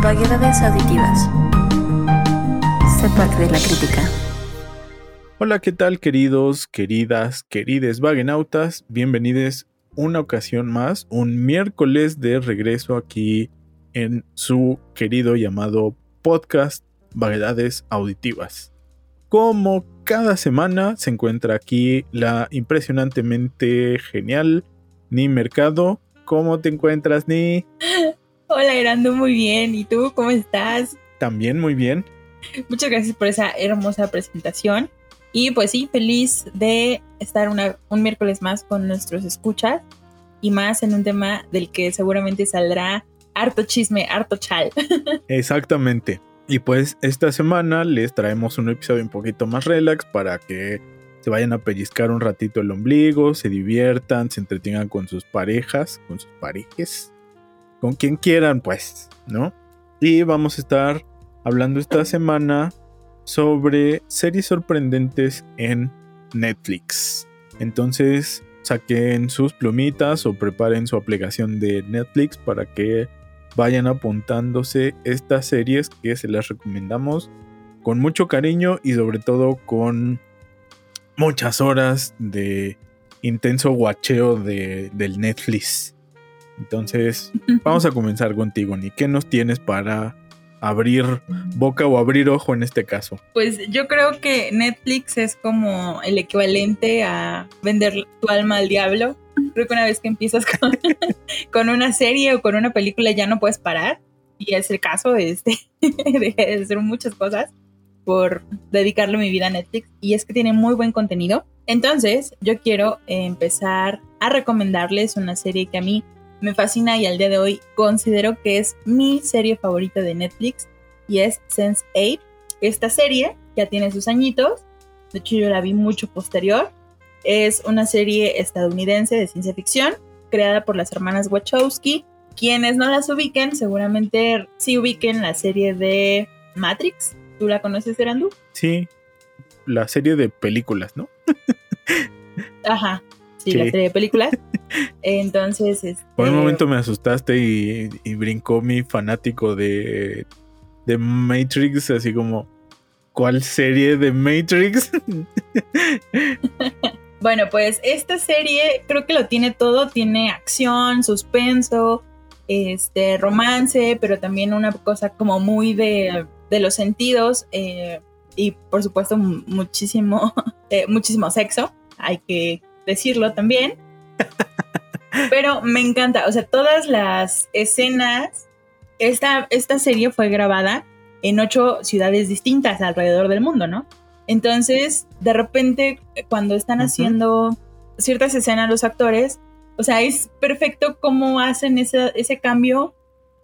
Vaguedades Auditivas. Sé parte de la crítica. Hola, ¿qué tal, queridos, queridas, querides vaguenautas? Bienvenidos una ocasión más, un miércoles de regreso aquí en su querido llamado podcast Vaguedades Auditivas. Como cada semana se encuentra aquí la impresionantemente genial Ni Mercado. ¿Cómo te encuentras, Ni? Hola, Erando, muy bien. ¿Y tú, cómo estás? También muy bien. Muchas gracias por esa hermosa presentación. Y pues sí, feliz de estar un miércoles más con nuestros escuchas. Y más en un tema del que seguramente saldrá harto chisme, harto chal. Exactamente. Y pues esta semana les traemos un episodio un poquito más relax para que se vayan a pellizcar un ratito el ombligo, se diviertan, se entretengan con sus parejas, con sus parejes, con quien quieran, pues, ¿no? Y vamos a estar hablando esta semana sobre series sorprendentes en Netflix. Entonces, saquen sus plumitas o preparen su aplicación de Netflix para que vayan apuntándose estas series que se las recomendamos con mucho cariño y sobre todo con muchas horas de intenso guacheo del Netflix. Entonces, vamos a comenzar contigo, Ni. ¿Qué nos tienes para abrir boca o abrir ojo en este caso? Pues yo creo que Netflix es como el equivalente a vender tu alma al diablo. Creo que una vez que empiezas con una serie o con una película ya no puedes parar, y es el caso dejé de hacer muchas cosas por dedicarle mi vida a Netflix, y es que tiene muy buen contenido. Entonces yo quiero empezar a recomendarles una serie que a mí me fascina y al día de hoy considero que es mi serie favorita de Netflix, y es Sense8. Esta serie ya tiene sus añitos, de hecho yo la vi mucho posterior. Es una serie estadounidense de ciencia ficción creada por las hermanas Wachowski. Quienes no las ubiquen, seguramente sí ubiquen la serie de Matrix. ¿Tú la conoces, Erandú? Sí, la serie de películas, ¿no? Ajá, sí, la serie de películas. Entonces, por un momento me asustaste y brincó mi fanático de Matrix, así como, ¿cuál serie de Matrix? Bueno, pues esta serie creo que lo tiene todo. Tiene acción, suspenso, romance, pero también una cosa como muy de los sentidos, y por supuesto muchísimo, muchísimo sexo, hay que decirlo también. Pero me encanta, o sea, todas las escenas. Esta serie fue grabada en 8 ciudades distintas alrededor del mundo, ¿no? Entonces, de repente, cuando están haciendo ciertas escenas los actores, o sea, es perfecto cómo hacen ese cambio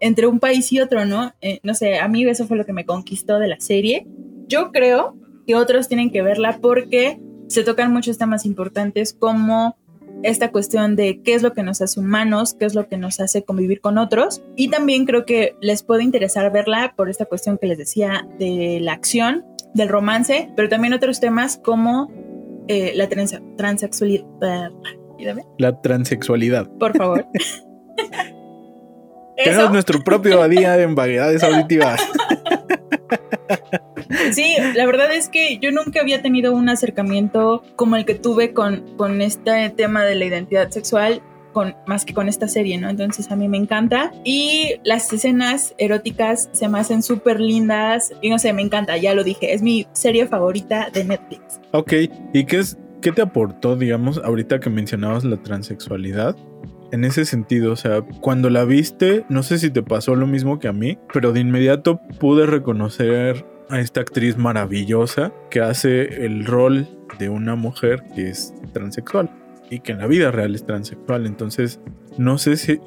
entre un país y otro, ¿no? No sé, a mí eso fue lo que me conquistó de la serie. Yo creo que otros tienen que verla porque se tocan muchos temas importantes como esta cuestión de qué es lo que nos hace humanos, qué es lo que nos hace convivir con otros. Y también creo que les puede interesar verla por esta cuestión que les decía de la acción, del romance, pero también otros temas como la transexualidad. La transexualidad. Por favor. Tenemos nuestro propio día en Vaguedades Auditivas. Sí, la verdad es que yo nunca había tenido un acercamiento como el que tuve con este tema de la identidad sexual, más que con esta serie, ¿no? Entonces a mí me encanta, y las escenas eróticas se me hacen súper lindas, y no sé, me encanta, ya lo dije, es mi serie favorita de Netflix. Ok, ¿y qué te aportó, digamos, ahorita que mencionabas la transexualidad? En ese sentido, o sea, cuando la viste, no sé si te pasó lo mismo que a mí, pero de inmediato pude reconocer a esta actriz maravillosa que hace el rol de una mujer que es transexual y que en la vida real es transexual. Entonces, no sé si,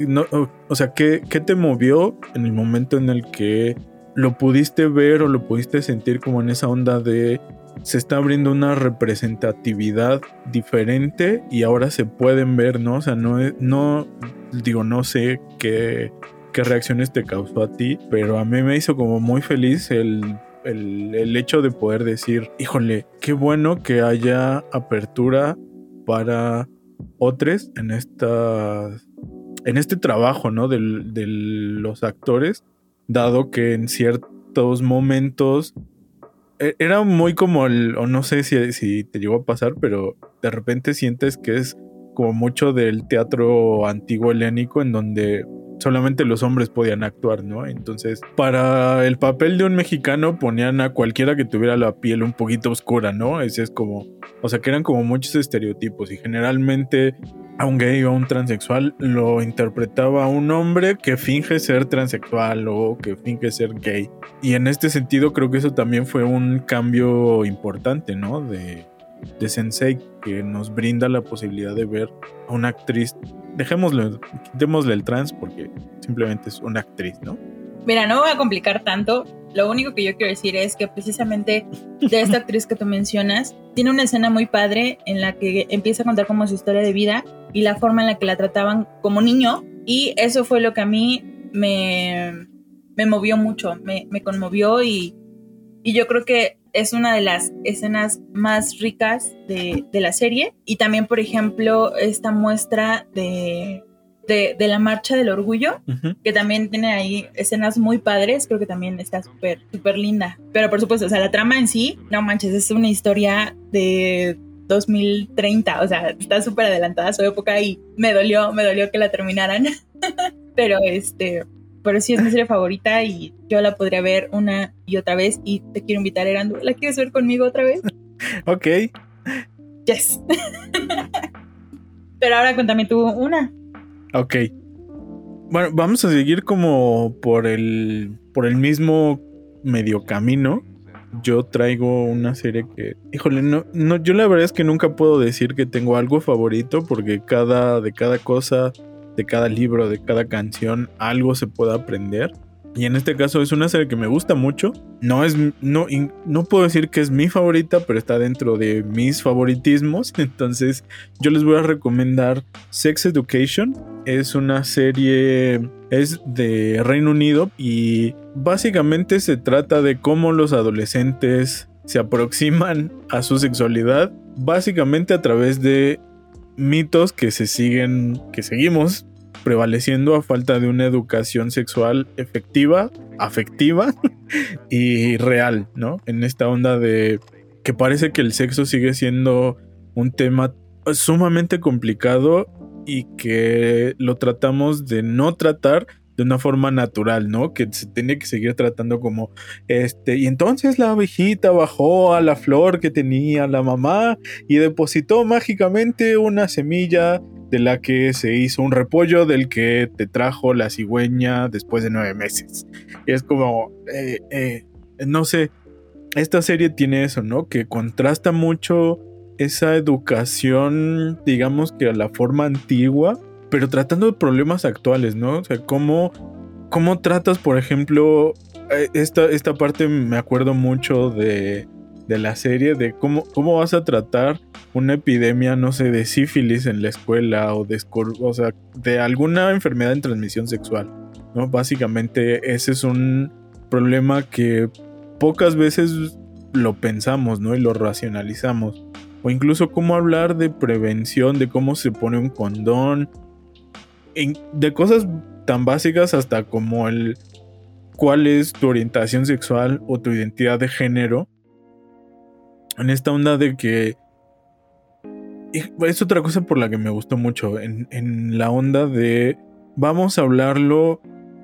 o sea, ¿qué te movió en el momento en el que lo pudiste ver o lo pudiste sentir como en esa onda de se está abriendo una representatividad diferente y ahora se pueden ver, ¿no? O sea, no sé qué reacciones te causó a ti, pero a mí me hizo como muy feliz el hecho de poder decir, híjole, qué bueno que haya apertura para otros en este trabajo, ¿no? De los actores, dado que en ciertos momentos era muy como el, o no sé si te llegó a pasar, pero de repente sientes que es como mucho del teatro antiguo helénico en donde solamente los hombres podían actuar, ¿no? Entonces, para el papel de un mexicano ponían a cualquiera que tuviera la piel un poquito oscura, ¿no? Ese es como, o sea, que eran como muchos estereotipos y generalmente a un gay o a un transexual lo interpretaba un hombre que finge ser transexual o que finge ser gay. Y en este sentido creo que eso también fue un cambio importante, ¿no? De Sense8, que nos brinda la posibilidad de ver a una actriz. Démosle el trans porque simplemente es una actriz, ¿no? Mira, no voy a complicar tanto. Lo único que yo quiero decir es que precisamente de esta actriz que tú mencionas, tiene una escena muy padre en la que empieza a contar como su historia de vida y la forma en la que la trataban como niño. Y eso fue lo que a mí me movió mucho, me conmovió y yo creo que es una de las escenas más ricas de la serie. Y también, por ejemplo, esta muestra de la marcha del orgullo, uh-huh, que también tiene ahí escenas muy padres. Creo que también está súper, súper linda. Pero por supuesto, o sea, la trama en sí, no manches, es una historia de 2030. O sea, está súper adelantada a su época y me dolió que la terminaran. Pero sí es mi serie favorita y yo la podría ver una y otra vez. Y te quiero invitar, Erando. ¿La quieres ver conmigo otra vez? Ok. Yes. Pero ahora cuéntame tú una. Ok. Bueno, vamos a seguir como por el mismo medio camino. Yo traigo una serie que... Híjole, no, yo la verdad es que nunca puedo decir que tengo algo favorito porque de cada cosa... de cada libro, de cada canción, algo se puede aprender. Y en este caso es una serie que me gusta mucho. No puedo decir que es mi favorita, pero está dentro de mis favoritismos. Entonces yo les voy a recomendar Sex Education. Es una serie... es de Reino Unido y básicamente se trata de cómo los adolescentes se aproximan a su sexualidad, básicamente a través de mitos que seguimos prevaleciendo a falta de una educación sexual efectiva, afectiva y real, ¿no? En esta onda de que parece que el sexo sigue siendo un tema sumamente complicado y que lo tratamos de no tratar de una forma natural, ¿no? Que se tenía que seguir tratando como... Y entonces la abejita bajó a la flor que tenía la mamá y depositó mágicamente una semilla de la que se hizo un repollo del que te trajo la cigüeña después de 9 meses. Y es como... no sé, esta serie tiene eso, ¿no? Que contrasta mucho esa educación, digamos que a la forma antigua, pero tratando de problemas actuales, ¿no? O sea, ¿cómo tratas, por ejemplo, esta parte me acuerdo mucho de la serie, de cómo vas a tratar una epidemia, no sé, de sífilis en la escuela o de alguna enfermedad en transmisión sexual, ¿no? Básicamente ese es un problema que pocas veces lo pensamos, ¿no? Y lo racionalizamos. O incluso cómo hablar de prevención, de cómo se pone un condón, de cosas tan básicas hasta como el cuál es tu orientación sexual o tu identidad de género. En esta onda de que... es otra cosa por la que me gustó mucho. En la onda de... vamos a hablarlo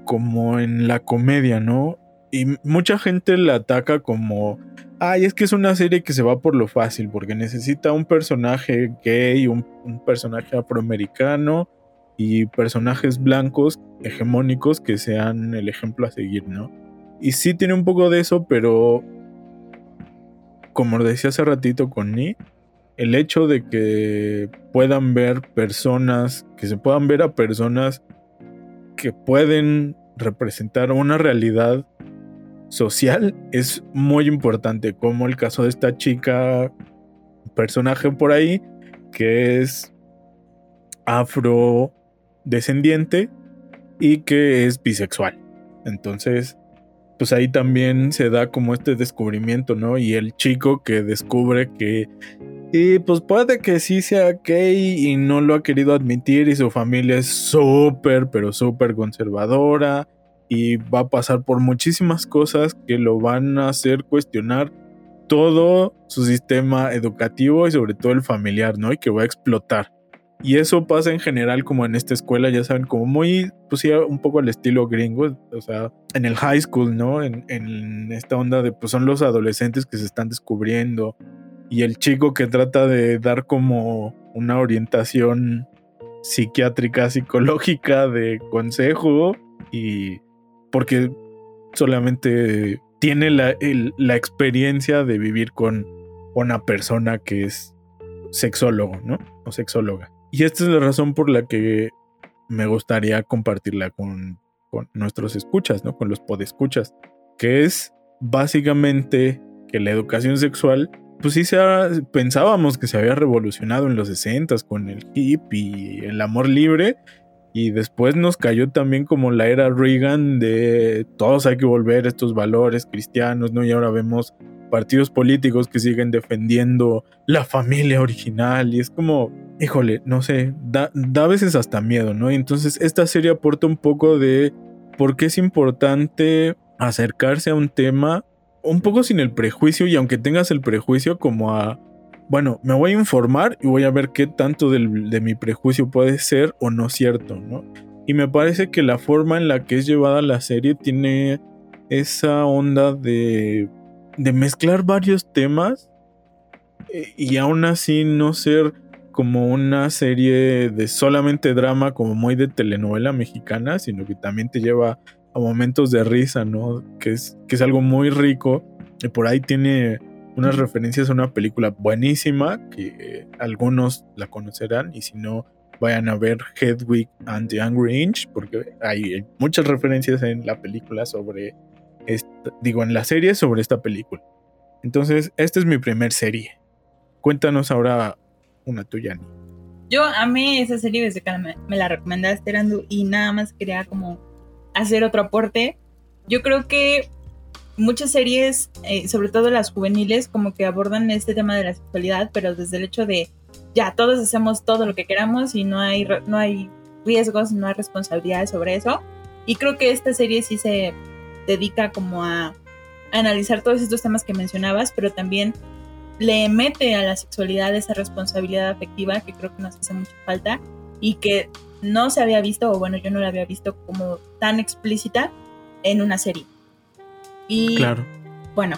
como en la comedia, ¿no? Y mucha gente la ataca como... ay, es que es una serie que se va por lo fácil porque necesita un personaje gay, un personaje afroamericano y personajes blancos hegemónicos que sean el ejemplo a seguir, ¿no? Y sí tiene un poco de eso, pero como decía hace ratito con Ni, el hecho de que puedan ver personas, que se puedan ver a personas que pueden representar una realidad social es muy importante, como el caso de esta chica, personaje por ahí, que es afrodescendiente y que es bisexual. Entonces, pues ahí también se da como este descubrimiento, ¿no? Y el chico que descubre que... y pues puede que sí sea gay y no lo ha querido admitir y su familia es súper, pero súper conservadora. y va a pasar por muchísimas cosas que lo van a hacer cuestionar todo su sistema educativo y sobre todo el familiar, ¿no? Y que va a explotar. Y eso pasa en general como en esta escuela, ya saben, como muy, pues sí, un poco al estilo gringo, o sea, en el high school, ¿no? En esta onda de, pues son los adolescentes que se están descubriendo y el chico que trata de dar como una orientación psiquiátrica, psicológica, de consejo, y porque solamente tiene la experiencia de vivir con una persona que es sexólogo, ¿no? O sexóloga. Y esta es la razón por la que me gustaría compartirla con nuestros escuchas, ¿no? Con los podescuchas, que es básicamente que la educación sexual, pues sí pensábamos que se había revolucionado en los 60s con el hip y el amor libre, y después nos cayó también como la era Reagan de todos hay que volver a estos valores cristianos, ¿no? Y ahora vemos partidos políticos que siguen defendiendo la familia original y es como, híjole, no sé, da a veces hasta miedo, ¿no? Y entonces esta serie aporta un poco de por qué es importante acercarse a un tema un poco sin el prejuicio, y aunque tengas el prejuicio, como a, bueno, me voy a informar y voy a ver qué tanto de mi prejuicio puede ser o no cierto, ¿no? Y me parece que la forma en la que es llevada la serie tiene esa onda de mezclar varios temas y aún así no ser como una serie de solamente drama como muy de telenovela mexicana, sino que también te lleva a momentos de risa, ¿no? Que es algo muy rico. Y por ahí tiene unas referencias a una película buenísima que algunos la conocerán, y si no, vayan a ver Hedwig and the Angry Inch, porque hay muchas referencias en la película sobre en la serie sobre esta película. Entonces, esta es mi primer serie. Cuéntanos ahora una tuya, Ani. Yo amé esa serie desde que me la recomendaste, Randu, y nada más quería como hacer otro aporte. Yo creo que muchas series, sobre todo las juveniles, como que abordan este tema de la sexualidad, pero desde el hecho de ya, todos hacemos todo lo que queramos y no hay riesgos, no hay responsabilidades sobre eso. Y creo que esta serie sí se dedica como a analizar todos estos temas que mencionabas, pero también le mete a la sexualidad esa responsabilidad afectiva que creo que nos hace mucha falta y que no se había visto, o bueno, yo no la había visto como tan explícita en una serie. Y claro. Bueno,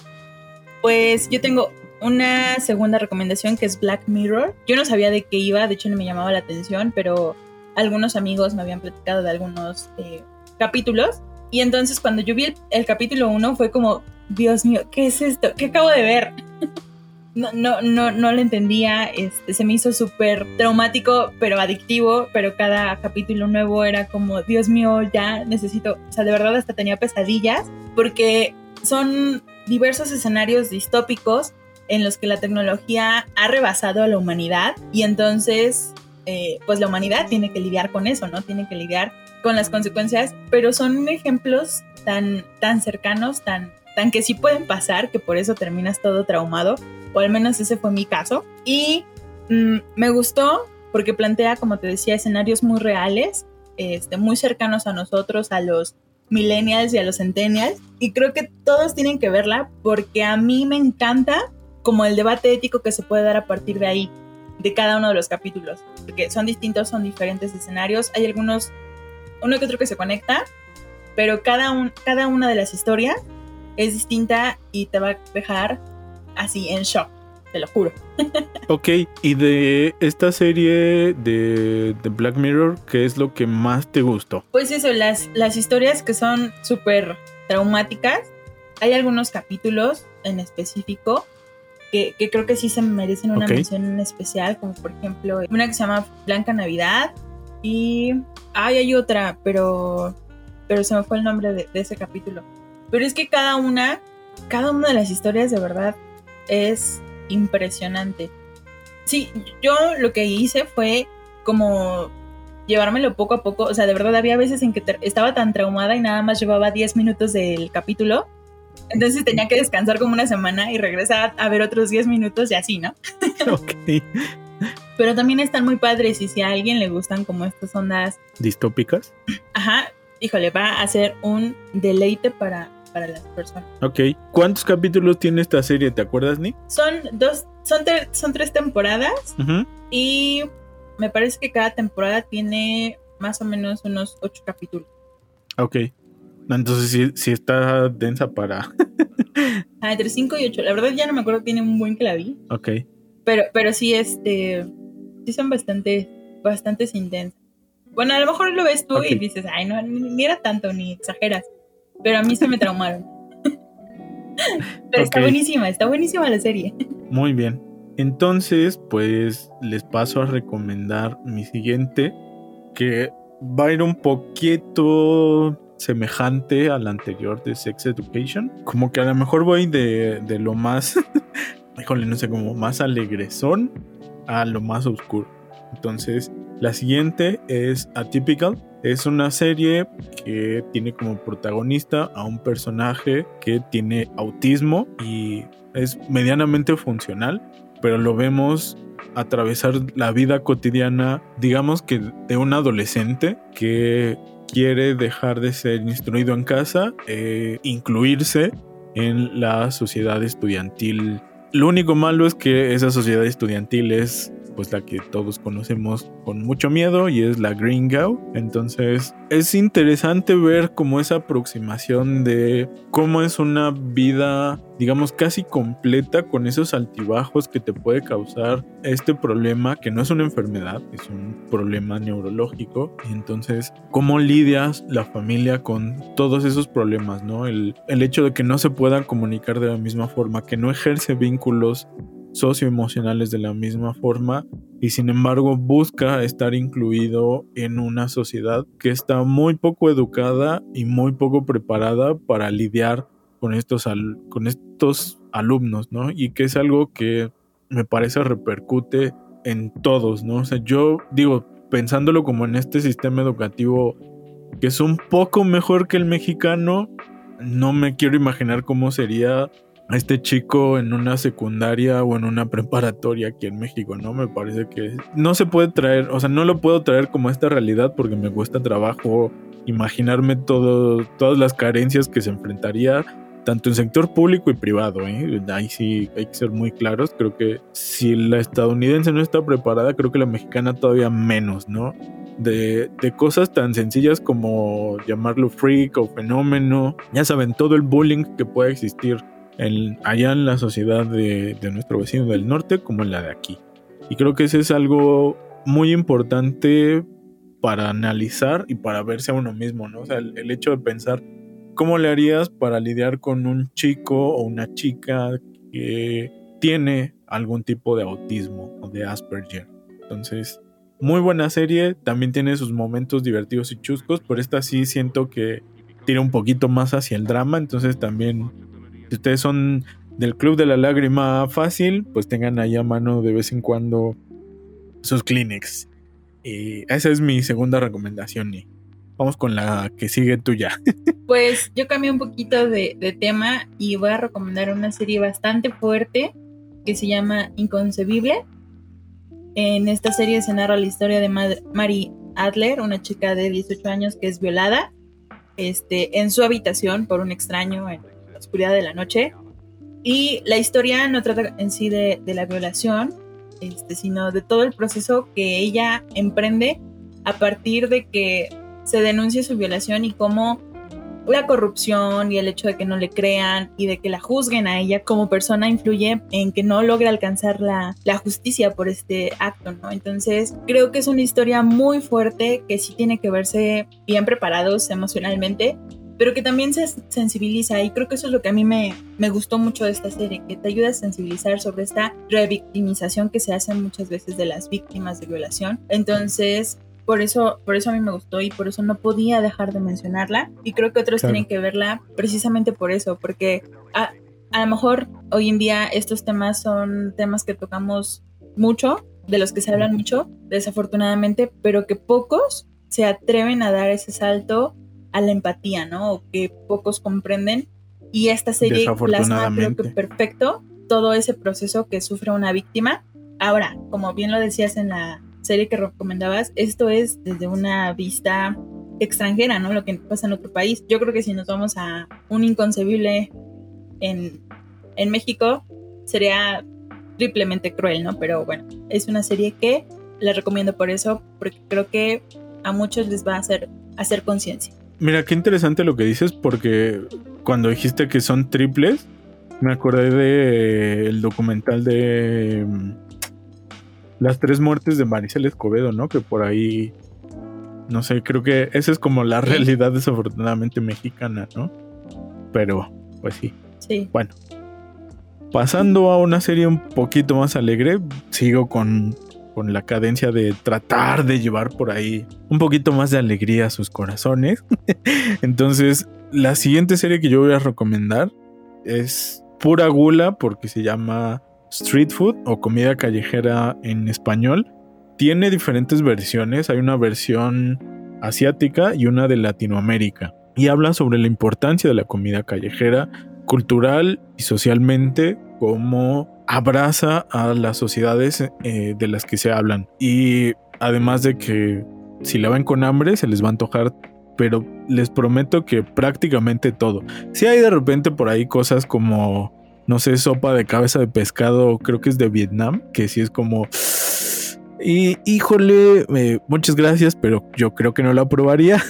pues yo tengo una segunda recomendación que es Black Mirror. Yo no sabía de qué iba, de hecho no me llamaba la atención, pero algunos amigos me habían platicado de algunos capítulos. Y entonces cuando yo vi el capítulo 1 fue como, Dios mío, ¿qué es esto? ¿Qué acabo de ver? No lo entendía, se me hizo súper traumático, pero adictivo, pero cada capítulo nuevo era como, Dios mío, ya necesito, o sea, de verdad hasta tenía pesadillas, porque son diversos escenarios distópicos en los que la tecnología ha rebasado a la humanidad, y entonces, pues la humanidad tiene que lidiar con eso, ¿no? Tiene que lidiar con las consecuencias, pero son ejemplos tan cercanos, tan que sí pueden pasar, que por eso terminas todo traumado, o al menos ese fue mi caso. Y me gustó porque plantea, como te decía, escenarios muy reales, muy cercanos a nosotros, a los millennials y a los centennials, y creo que todos tienen que verla porque a mí me encanta como el debate ético que se puede dar a partir de ahí, de cada uno de los capítulos, porque son distintos, son diferentes escenarios, hay algunos, uno que otro que se conecta, pero cada una de las historias es distinta y te va a dejar así en shock, te lo juro. Ok, y de esta serie de Black Mirror, ¿qué es lo que más te gustó? Pues eso, las historias que son súper traumáticas. Hay algunos capítulos en específico que creo que sí se merecen una mención en especial, como por ejemplo una que se llama Blanca Navidad y hay otra, pero se me fue el nombre de ese capítulo. Pero es que cada una de las historias de verdad es impresionante. Sí, yo lo que hice fue como llevármelo poco a poco. O sea, de verdad había veces en que estaba tan traumada y nada más llevaba 10 minutos del capítulo. Entonces tenía que descansar como una semana y regresar a ver otros 10 minutos y así, ¿no? Ok. Pero también están muy padres y si a alguien le gustan como estas ondas distópicas. Ajá. híjole, va a ser un deleite para las personas. Ok. ¿Cuántos capítulos tiene esta serie? ¿Te acuerdas, Nick? Son tres temporadas. Uh-huh. Y me parece que cada temporada tiene más o menos unos 8 capítulos. Ok. Entonces sí está densa para... entre 5 y 8. La verdad ya no me acuerdo, tiene un buen que la vi. Ok. Pero sí, sí son bastante intensas. Bueno, a lo mejor lo ves tú, okay, y dices, ay, no, ni era tanto, ni exageras. Pero a mí se me traumaron. Pero okay, está buenísima la serie. Muy bien. Entonces, pues, les paso a recomendar mi siguiente, que va a ir un poquito semejante al anterior de Sex Education. Como que a lo mejor voy de lo más, híjole, no sé, como más alegresón a lo más oscuro. Entonces, la siguiente es Atypical. Es una serie que tiene como protagonista a un personaje que tiene autismo y es medianamente funcional, pero lo vemos atravesar la vida cotidiana, digamos que de un adolescente que quiere dejar de ser instruido en casa e incluirse en la sociedad estudiantil. Lo único malo es que esa sociedad estudiantil es, pues, la que todos conocemos con mucho miedo, y es la gringa. Entonces es interesante ver como esa aproximación de cómo es una vida, digamos, casi completa, con esos altibajos que te puede causar este problema, que no es una enfermedad, es un problema neurológico. Y entonces, ¿cómo lidias la familia con todos esos problemas, no? El hecho de que no se puedan comunicar de la misma forma, que no ejerce vínculos socioemocionales de la misma forma, y sin embargo busca estar incluido en una sociedad que está muy poco educada y muy poco preparada para lidiar con estos alumnos, ¿no? Y que es algo que me parece repercute en todos, ¿no? O sea, yo digo, pensándolo como en este sistema educativo que es un poco mejor que el mexicano, no me quiero imaginar cómo sería a este chico en una secundaria o en una preparatoria aquí en México, ¿no? Me parece que no se puede traer, o sea, no lo puedo traer como esta realidad porque me cuesta trabajo imaginarme todas las carencias que se enfrentaría tanto en sector público y privado, ¿eh? Ahí sí hay que ser muy claros. Creo que si la estadounidense no está preparada, creo que la mexicana todavía menos, ¿no? De cosas tan sencillas como llamarlo freak o fenómeno, ya saben, todo el bullying que pueda existir allá en la sociedad de nuestro vecino del norte como en la de aquí. Y creo que eso es algo muy importante para analizar y para verse a uno mismo, ¿no? O sea, el hecho de pensar cómo le harías para lidiar con un chico o una chica que tiene algún tipo de autismo o de Asperger. Entonces, muy buena serie, también tiene sus momentos divertidos y chuscos, pero esta sí siento que tira un poquito más hacia el drama. Entonces también, si ustedes son del club de la lágrima fácil, pues tengan ahí a mano de vez en cuando sus Kleenex. Y esa es mi segunda recomendación. Y vamos con la que sigue tuya. Pues yo cambié un poquito de tema y voy a recomendar una serie bastante fuerte que se llama Inconcebible. En esta serie se narra la historia de Marie Adler, una chica de 18 años que es violada en su habitación por un extraño en la oscuridad de la noche, y la historia no trata en sí de la violación, sino de todo el proceso que ella emprende a partir de que se denuncie su violación, y cómo la corrupción y el hecho de que no le crean y de que la juzguen a ella como persona influye en que no logre alcanzar la justicia por este acto, ¿no? Entonces creo que es una historia muy fuerte que sí tiene que verse bien preparados emocionalmente, pero que también se sensibiliza, y creo que eso es lo que a mí me gustó mucho de esta serie, que te ayuda a sensibilizar sobre esta revictimización que se hace muchas veces de las víctimas de violación. Entonces, por eso a mí me gustó y por eso no podía dejar de mencionarla, y creo que otros tienen que verla precisamente por eso, porque a lo mejor hoy en día estos temas son temas que tocamos mucho, de los que se hablan mucho, desafortunadamente, pero que pocos se atreven a dar ese salto a la empatía, ¿no? O que pocos comprenden, y esta serie plasma, creo que perfecto, todo ese proceso que sufre una víctima. Ahora, como bien lo decías en la serie que recomendabas, esto es desde una vista extranjera, ¿no? Lo que pasa en otro país. Yo creo que si nos vamos a un inconcebible en México, sería triplemente cruel, ¿no? Pero bueno, es una serie que les recomiendo por eso, porque creo que a muchos les va a hacer conciencia. Mira, qué interesante lo que dices, porque cuando dijiste que son triples, me acordé del documental de Las tres muertes de Maricel Escobedo, ¿no? Que por ahí, no sé, creo que esa es como la realidad desafortunadamente mexicana, ¿no? Pero, pues sí. Sí. Bueno, pasando a una serie un poquito más alegre, sigo con la cadencia de tratar de llevar por ahí un poquito más de alegría a sus corazones. Entonces, la siguiente serie que yo voy a recomendar es pura gula, porque se llama Street Food o Comida Callejera en español. Tiene diferentes versiones, hay una versión asiática y una de Latinoamérica, y habla sobre la importancia de la comida callejera, cultural y socialmente, como abraza a las sociedades de las que se hablan. Y además de que si la ven con hambre se les va a antojar, pero les prometo que prácticamente todo. Sí hay de repente por ahí cosas como, no sé, sopa de cabeza de pescado, creo que es de Vietnam, que sí es como, y híjole, muchas gracias, pero yo creo que no la probaría.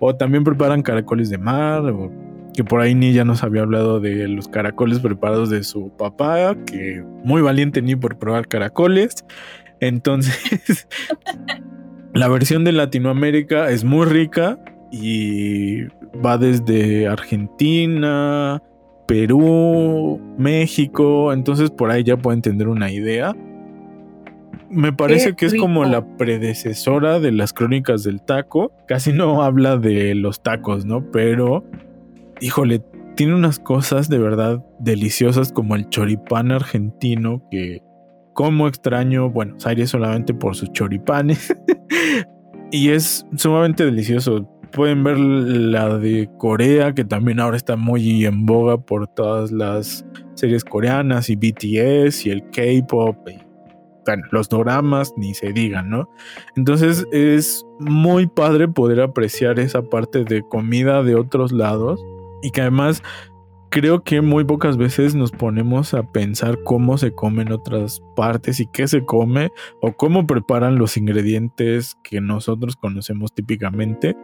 O también preparan caracoles de mar, que por ahí Ni ya nos había hablado de los caracoles preparados de su papá, que muy valiente Ni por probar caracoles. Entonces, la versión de Latinoamérica es muy rica y va desde Argentina, Perú, México. Entonces por ahí ya pueden tener una idea. Me parece que es como la predecesora de Las Crónicas del Taco. Casi no habla de los tacos, ¿no? Pero híjole, tiene unas cosas de verdad deliciosas, como el choripán argentino, que como extraño Buenos Aires solamente por sus choripanes. Y es sumamente delicioso. Pueden ver la de Corea, que también ahora está muy en boga por todas las series coreanas y BTS y el K-pop y, bueno, los doramas, ni se digan, ¿no? Entonces es muy padre poder apreciar esa parte de comida de otros lados. Y que además creo que muy pocas veces nos ponemos a pensar cómo se come en otras partes y qué se come o cómo preparan los ingredientes que nosotros conocemos típicamente,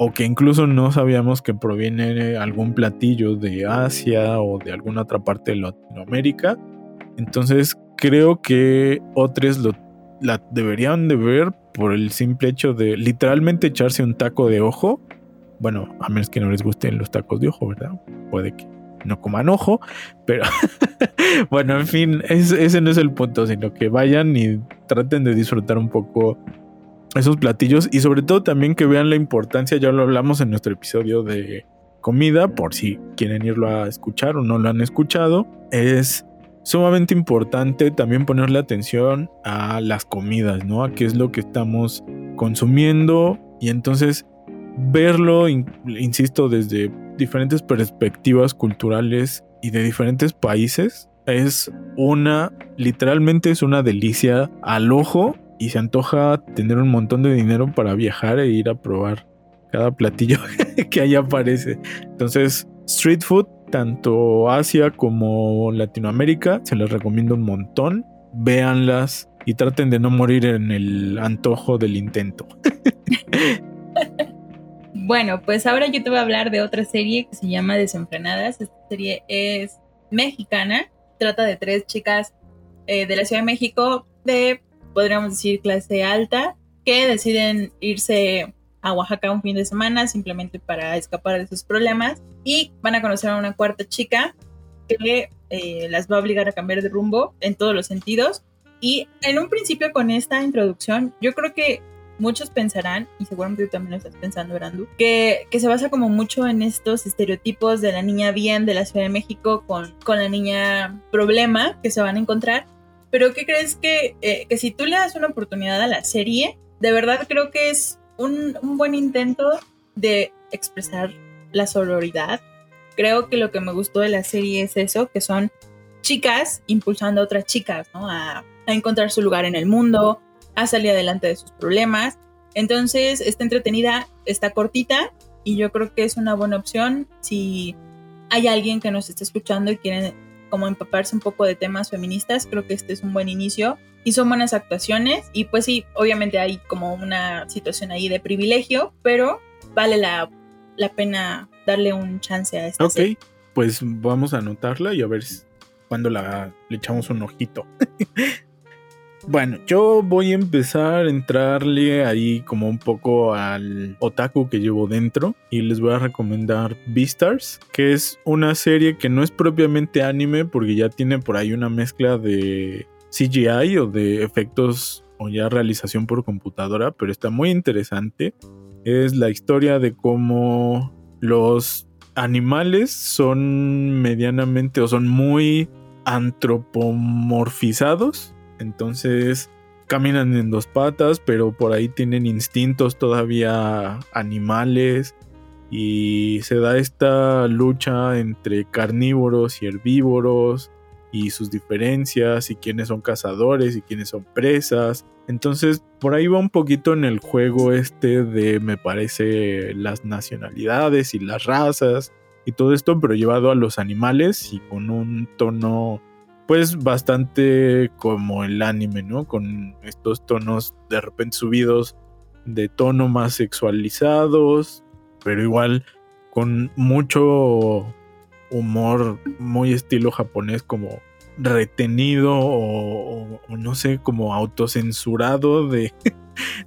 o que incluso no sabíamos que proviene algún platillo de Asia o de alguna otra parte de Latinoamérica. Entonces creo que otros la deberían de ver por el simple hecho de literalmente echarse un taco de ojo. Bueno, a menos que no les gusten los tacos de ojo, ¿verdad? Puede que no coman ojo, pero bueno, en fin, ese no es el punto, sino que vayan y traten de disfrutar un poco esos platillos, y sobre todo también que vean la importancia, ya lo hablamos en nuestro episodio de comida, por si quieren irlo a escuchar o no lo han escuchado. Es sumamente importante también ponerle atención a las comidas, ¿no? A qué es lo que estamos consumiendo, y entonces verlo, insisto, desde diferentes perspectivas culturales y de diferentes países, literalmente es una delicia al ojo, y se antoja tener un montón de dinero para viajar e ir a probar cada platillo que ahí aparece. Entonces, Street Food, tanto Asia como Latinoamérica, se las recomiendo un montón. Véanlas y traten de no morir en el antojo del intento. Bueno, pues ahora yo te voy a hablar de otra serie que se llama Desenfrenadas. Esta serie es mexicana, trata de tres chicas de la Ciudad de México, de, podríamos decir, clase alta, que deciden irse a Oaxaca un fin de semana simplemente para escapar de sus problemas, y van a conocer a una cuarta chica que las va a obligar a cambiar de rumbo en todos los sentidos. Y en un principio, con esta introducción, yo creo que muchos pensarán, y seguramente tú también lo estás pensando, Brandu, que se basa como mucho en estos estereotipos de la niña bien de la Ciudad de México con la niña problema que se van a encontrar. Pero ¿qué crees? Que si tú le das una oportunidad a la serie, de verdad creo que es un buen intento de expresar la sororidad. Creo que lo que me gustó de la serie es eso, que son chicas impulsando a otras chicas, ¿no? A encontrar su lugar en el mundo, a salir adelante de sus problemas. Entonces está entretenida, está cortita y yo creo que es una buena opción si hay alguien que nos está escuchando y quieren como empaparse un poco de temas feministas. Creo que este es un buen inicio y son buenas actuaciones y pues sí, obviamente hay como una situación ahí de privilegio, pero vale la pena darle un chance a esta serie. Ok, pues vamos a anotarla y a ver cuándo le echamos un ojito. Bueno, yo voy a empezar a entrarle ahí como un poco al otaku que llevo dentro y les voy a recomendar Beastars, que es una serie que no es propiamente anime porque ya tiene por ahí una mezcla de CGI o de efectos o ya realización por computadora, pero está muy interesante. Es la historia de cómo los animales son medianamente o son muy antropomorfizados. Entonces caminan en dos patas, pero por ahí tienen instintos todavía animales y se da esta lucha entre carnívoros y herbívoros y sus diferencias y quiénes son cazadores y quiénes son presas. Entonces por ahí va un poquito en el juego este de, me parece, las nacionalidades y las razas y todo esto, pero llevado a los animales y con un tono pues bastante como el anime, ¿no? Con estos tonos de repente subidos de tono, más sexualizados, pero igual con mucho humor muy estilo japonés, como retenido o no sé, como autocensurado de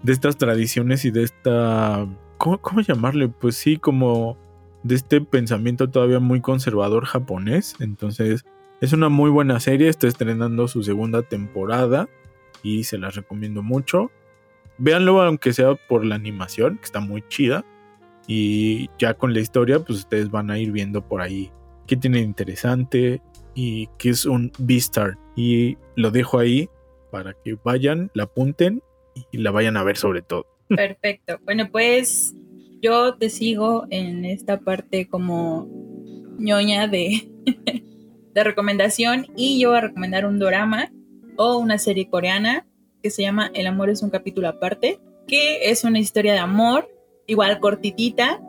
estas tradiciones y de esta... ¿Cómo llamarle? Pues sí, como de este pensamiento todavía muy conservador japonés. Entonces... es una muy buena serie, está estrenando su segunda temporada y se las recomiendo mucho. Véanlo aunque sea por la animación, que está muy chida. Y ya con la historia, pues ustedes van a ir viendo por ahí qué tiene interesante y qué es un Beastar. Y lo dejo ahí para que vayan, la apunten y la vayan a ver sobre todo. Perfecto. Bueno, pues yo te sigo en esta parte como ñoña de recomendación y yo voy a recomendar un dorama o una serie coreana que se llama El amor es un capítulo aparte, que es una historia de amor, igual cortitita,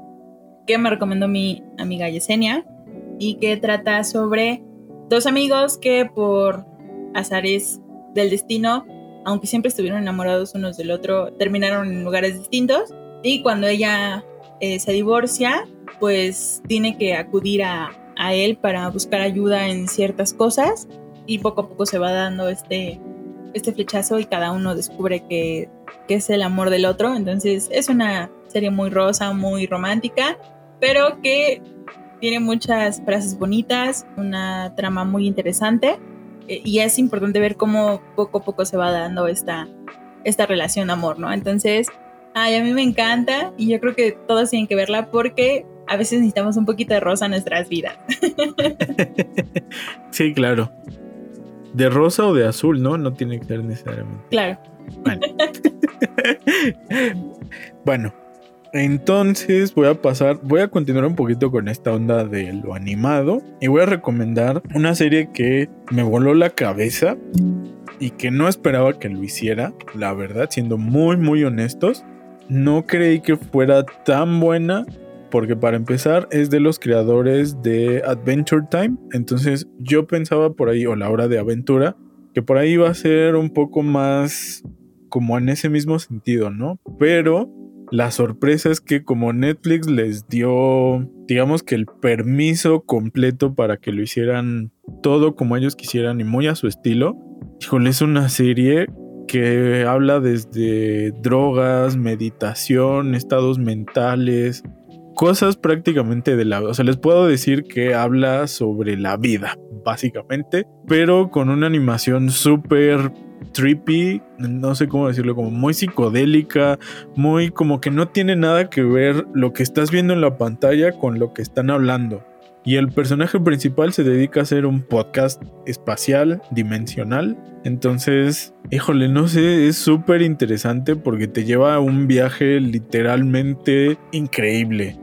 que me recomendó mi amiga Yesenia y que trata sobre dos amigos que por azares del destino, aunque siempre estuvieron enamorados unos del otro, terminaron en lugares distintos y cuando ella se divorcia, pues tiene que acudir a él para buscar ayuda en ciertas cosas y poco a poco se va dando este flechazo y cada uno descubre que es el amor del otro. Entonces es una serie muy rosa, muy romántica, pero que tiene muchas frases bonitas, una trama muy interesante y es importante ver cómo poco a poco se va dando esta relación de amor, ¿no? Entonces, a mí me encanta y yo creo que todos tienen que verla porque... a veces necesitamos un poquito de rosa en nuestras vidas. Sí, claro. De rosa o de azul, ¿no? No tiene que ser necesariamente. Claro. Bueno. Bueno, entonces voy a continuar un poquito con esta onda de lo animado. Y voy a recomendar una serie que me voló la cabeza y que no esperaba que lo hiciera. La verdad, siendo muy, muy honestos, no creí que fuera tan buena. Porque para empezar es de los creadores de Adventure Time. Entonces yo pensaba por ahí, o la hora de aventura, que por ahí iba a ser un poco más como en ese mismo sentido, ¿no? Pero la sorpresa es que como Netflix les dio, digamos que el permiso completo para que lo hicieran todo como ellos quisieran y muy a su estilo. Híjole, es una serie que habla desde drogas, meditación, estados mentales... cosas prácticamente de la... o sea, les puedo decir que habla sobre la vida, básicamente. Pero con una animación súper trippy, no sé cómo decirlo, como muy psicodélica. Muy como que no tiene nada que ver lo que estás viendo en la pantalla con lo que están hablando. Y el personaje principal se dedica a hacer un podcast espacial, dimensional. Entonces, híjole, no sé, es súper interesante porque te lleva a un viaje literalmente increíble.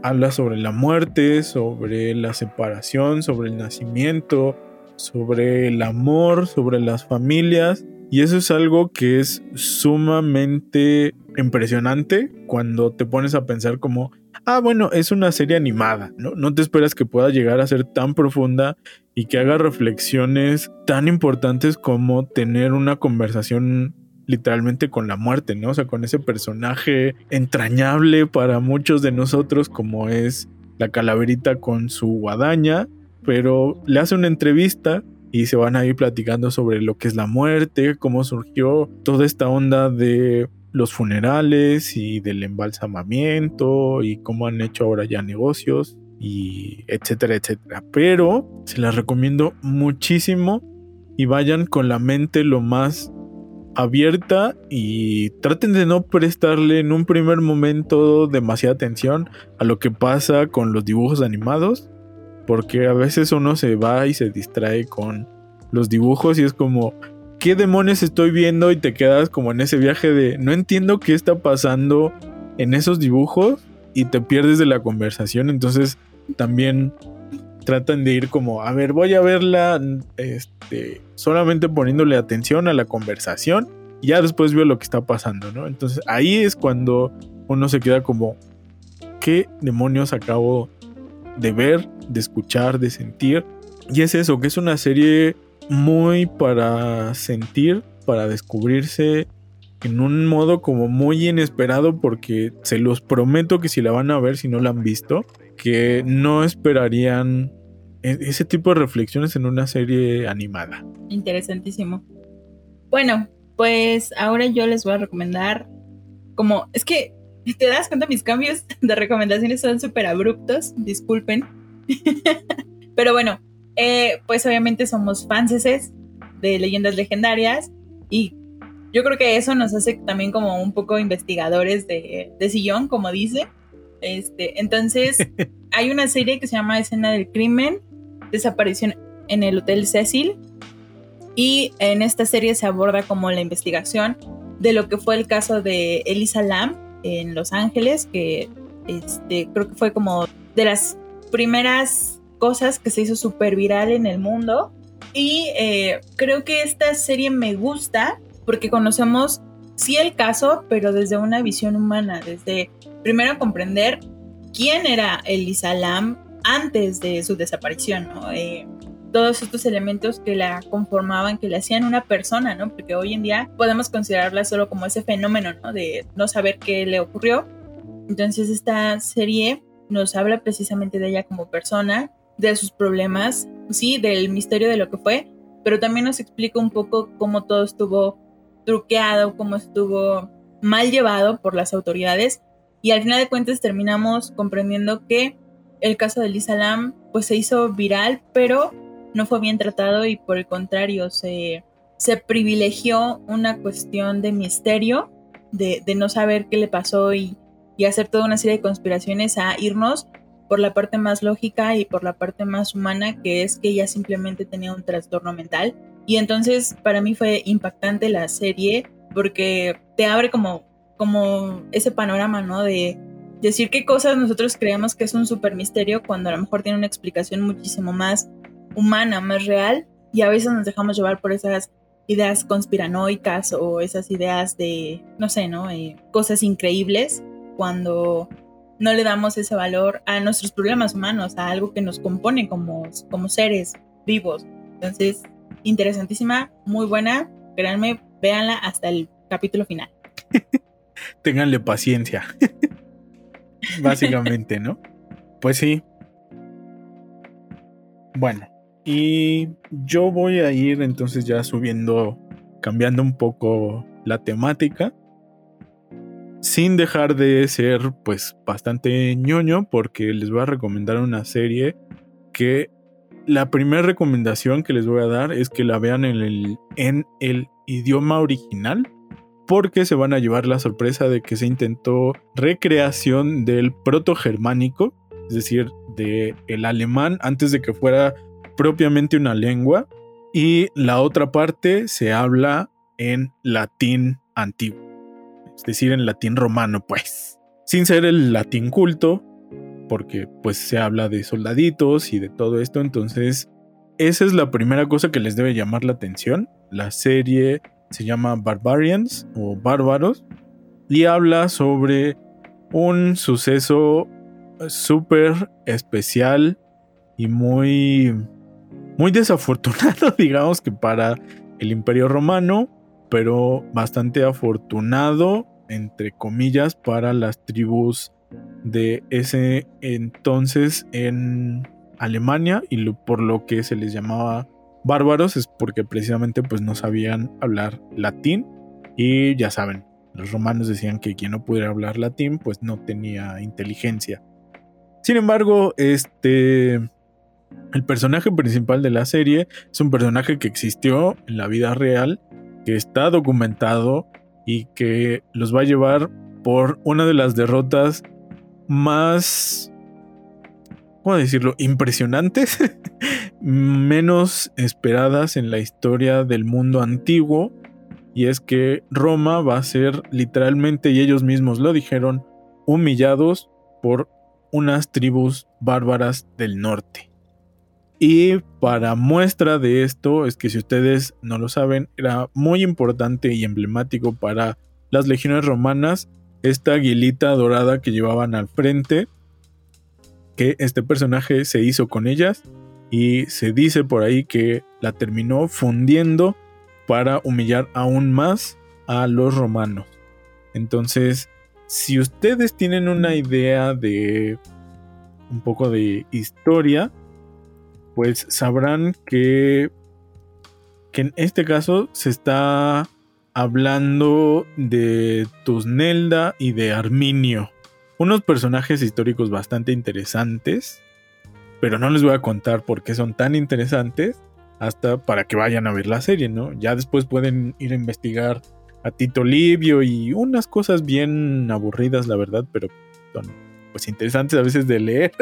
Habla sobre la muerte, sobre la separación, sobre el nacimiento, sobre el amor, sobre las familias Y eso es algo que es sumamente impresionante cuando te pones a pensar como, ah, bueno, es una serie animada, ¿no? No te esperas que pueda llegar a ser tan profunda y que haga reflexiones tan importantes como tener una conversación literalmente con la muerte, ¿no? O sea, con ese personaje entrañable para muchos de nosotros como es la Calaverita con su guadaña, pero le hace una entrevista y se van a ir platicando sobre lo que es la muerte, cómo surgió toda esta onda de los funerales y del embalsamamiento y cómo han hecho ahora ya negocios y etcétera, etcétera. Pero se las recomiendo muchísimo y vayan con la mente lo más abierta y traten de no prestarle en un primer momento demasiada atención a lo que pasa con los dibujos animados, porque a veces uno se va y se distrae con los dibujos y es como, ¿qué demonios estoy viendo? Y te quedas como en ese viaje de, no entiendo qué está pasando en esos dibujos y te pierdes de la conversación. Entonces también tratan de ir como, a ver, voy a verla solamente poniéndole atención a la conversación y ya después veo lo que está pasando, ¿no? Entonces ahí es cuando uno se queda como, ¿qué demonios acabo de ver, de escuchar, de sentir? Y es eso, que es una serie muy para sentir, para descubrirse en un modo como muy inesperado, porque se los prometo que si la van a ver, si no la han visto, que no esperarían ese tipo de reflexiones en una serie animada. Interesantísimo. Bueno, pues ahora yo les voy a recomendar, como es que te das cuenta, mis cambios de recomendaciones son súper abruptos, disculpen. Pero bueno, pues obviamente somos fanses de Leyendas Legendarias y yo creo que eso nos hace también como un poco investigadores de sillón, como dice. Entonces, hay una serie que se llama Escena del Crimen desaparición en el Hotel Cecil, y en esta serie se aborda como la investigación de lo que fue el caso de Elisa Lam en Los Ángeles, que creo que fue como de las primeras cosas que se hizo súper viral en el mundo. Y creo que esta serie me gusta porque conocemos sí el caso, pero desde una visión humana, desde primero comprender quién era Elisa Lam antes de su desaparición, ¿no? Todos estos elementos que la conformaban, que la hacían una persona, ¿no? Porque hoy en día podemos considerarla solo como ese fenómeno, ¿no? De no saber qué le ocurrió. Entonces esta serie nos habla precisamente de ella como persona, de sus problemas, sí, del misterio de lo que fue, pero también nos explica un poco cómo todo estuvo truqueado, cómo estuvo mal llevado por las autoridades, y al final de cuentas terminamos comprendiendo que el caso de Elisa Lam pues se hizo viral, pero no fue bien tratado y por el contrario se privilegió una cuestión de misterio, de no saber qué le pasó y hacer toda una serie de conspiraciones a irnos por la parte más lógica y por la parte más humana, que es que ella simplemente tenía un trastorno mental. Y entonces para mí fue impactante la serie porque te abre como ese panorama, ¿no? De decir qué cosas nosotros creemos que es un super misterio cuando a lo mejor tiene una explicación muchísimo más humana, más real, y a veces nos dejamos llevar por esas ideas conspiranoicas o esas ideas de, no sé, ¿no? Cosas increíbles, cuando no le damos ese valor a nuestros problemas humanos, a algo que nos compone como seres vivos. Entonces, interesantísima, muy buena, créanme, véanla hasta el capítulo final. Ténganle paciencia. Básicamente, ¿no? Pues sí. Bueno, y yo voy a ir entonces ya cambiando un poco la temática, sin dejar de ser pues bastante ñoño, porque les voy a recomendar una serie que la primera recomendación que les voy a dar es que la vean en el idioma original, porque se van a llevar la sorpresa de que se intentó recreación del protogermánico, es decir, del alemán antes de que fuera propiamente una lengua, y la otra parte se habla en latín antiguo, es decir, en latín romano, pues, sin ser el latín culto, porque pues se habla de soldaditos y de todo esto. Entonces esa es la primera cosa que les debe llamar la atención. La serie se llama Barbarians o Bárbaros, y habla sobre un suceso súper especial y muy desafortunado, digamos que para el Imperio Romano, pero bastante afortunado, entre comillas, para las tribus de ese entonces en Alemania, y por lo que se les llamaba bárbaros es porque precisamente pues no sabían hablar latín, y ya saben, los romanos decían que quien no pudiera hablar latín pues no tenía inteligencia. Sin embargo, el personaje principal de la serie es un personaje que existió en la vida real, que está documentado y que los va a llevar por una de las derrotas más, ¿cómo decirlo?, impresionantes, menos esperadas en la historia del mundo antiguo. Y es que Roma va a ser literalmente, y ellos mismos lo dijeron, humillados por unas tribus bárbaras del norte. Y para muestra de esto es que, si ustedes no lo saben, era muy importante y emblemático para las legiones romanas esta aguilita dorada que llevaban al frente, que este personaje se hizo con ellas, y se dice por ahí que la terminó fundiendo para humillar aún más a los romanos. Entonces, si ustedes tienen una idea de un poco de historia, pues sabrán que en este caso se está hablando de Túsnelda y de Arminio, unos personajes históricos bastante interesantes, pero no les voy a contar por qué son tan interesantes, hasta para que vayan a ver la serie, ¿no? Ya después pueden ir a investigar a Tito Livio y unas cosas bien aburridas, la verdad, pero son pues interesantes a veces de leer.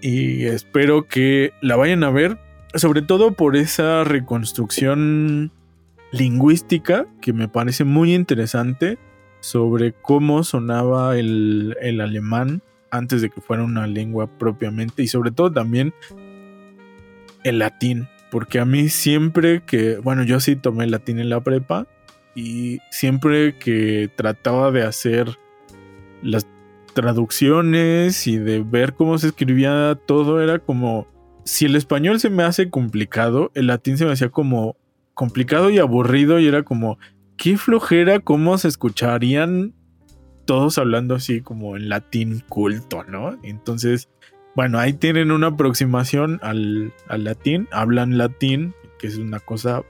Y espero que la vayan a ver, sobre todo por esa reconstrucción lingüística que me parece muy interesante, sobre cómo sonaba el alemán antes de que fuera una lengua propiamente, y sobre todo también el latín, porque a mí siempre que, bueno, yo sí tomé latín en la prepa, y siempre que trataba de hacer las traducciones y de ver cómo se escribía todo, era como, si el español se me hace complicado, el latín se me hacía como complicado y aburrido, y era como, qué flojera cómo se escucharían todos hablando así como en latín culto, ¿no? Entonces, bueno, ahí tienen una aproximación al latín, hablan latín, que es una cosa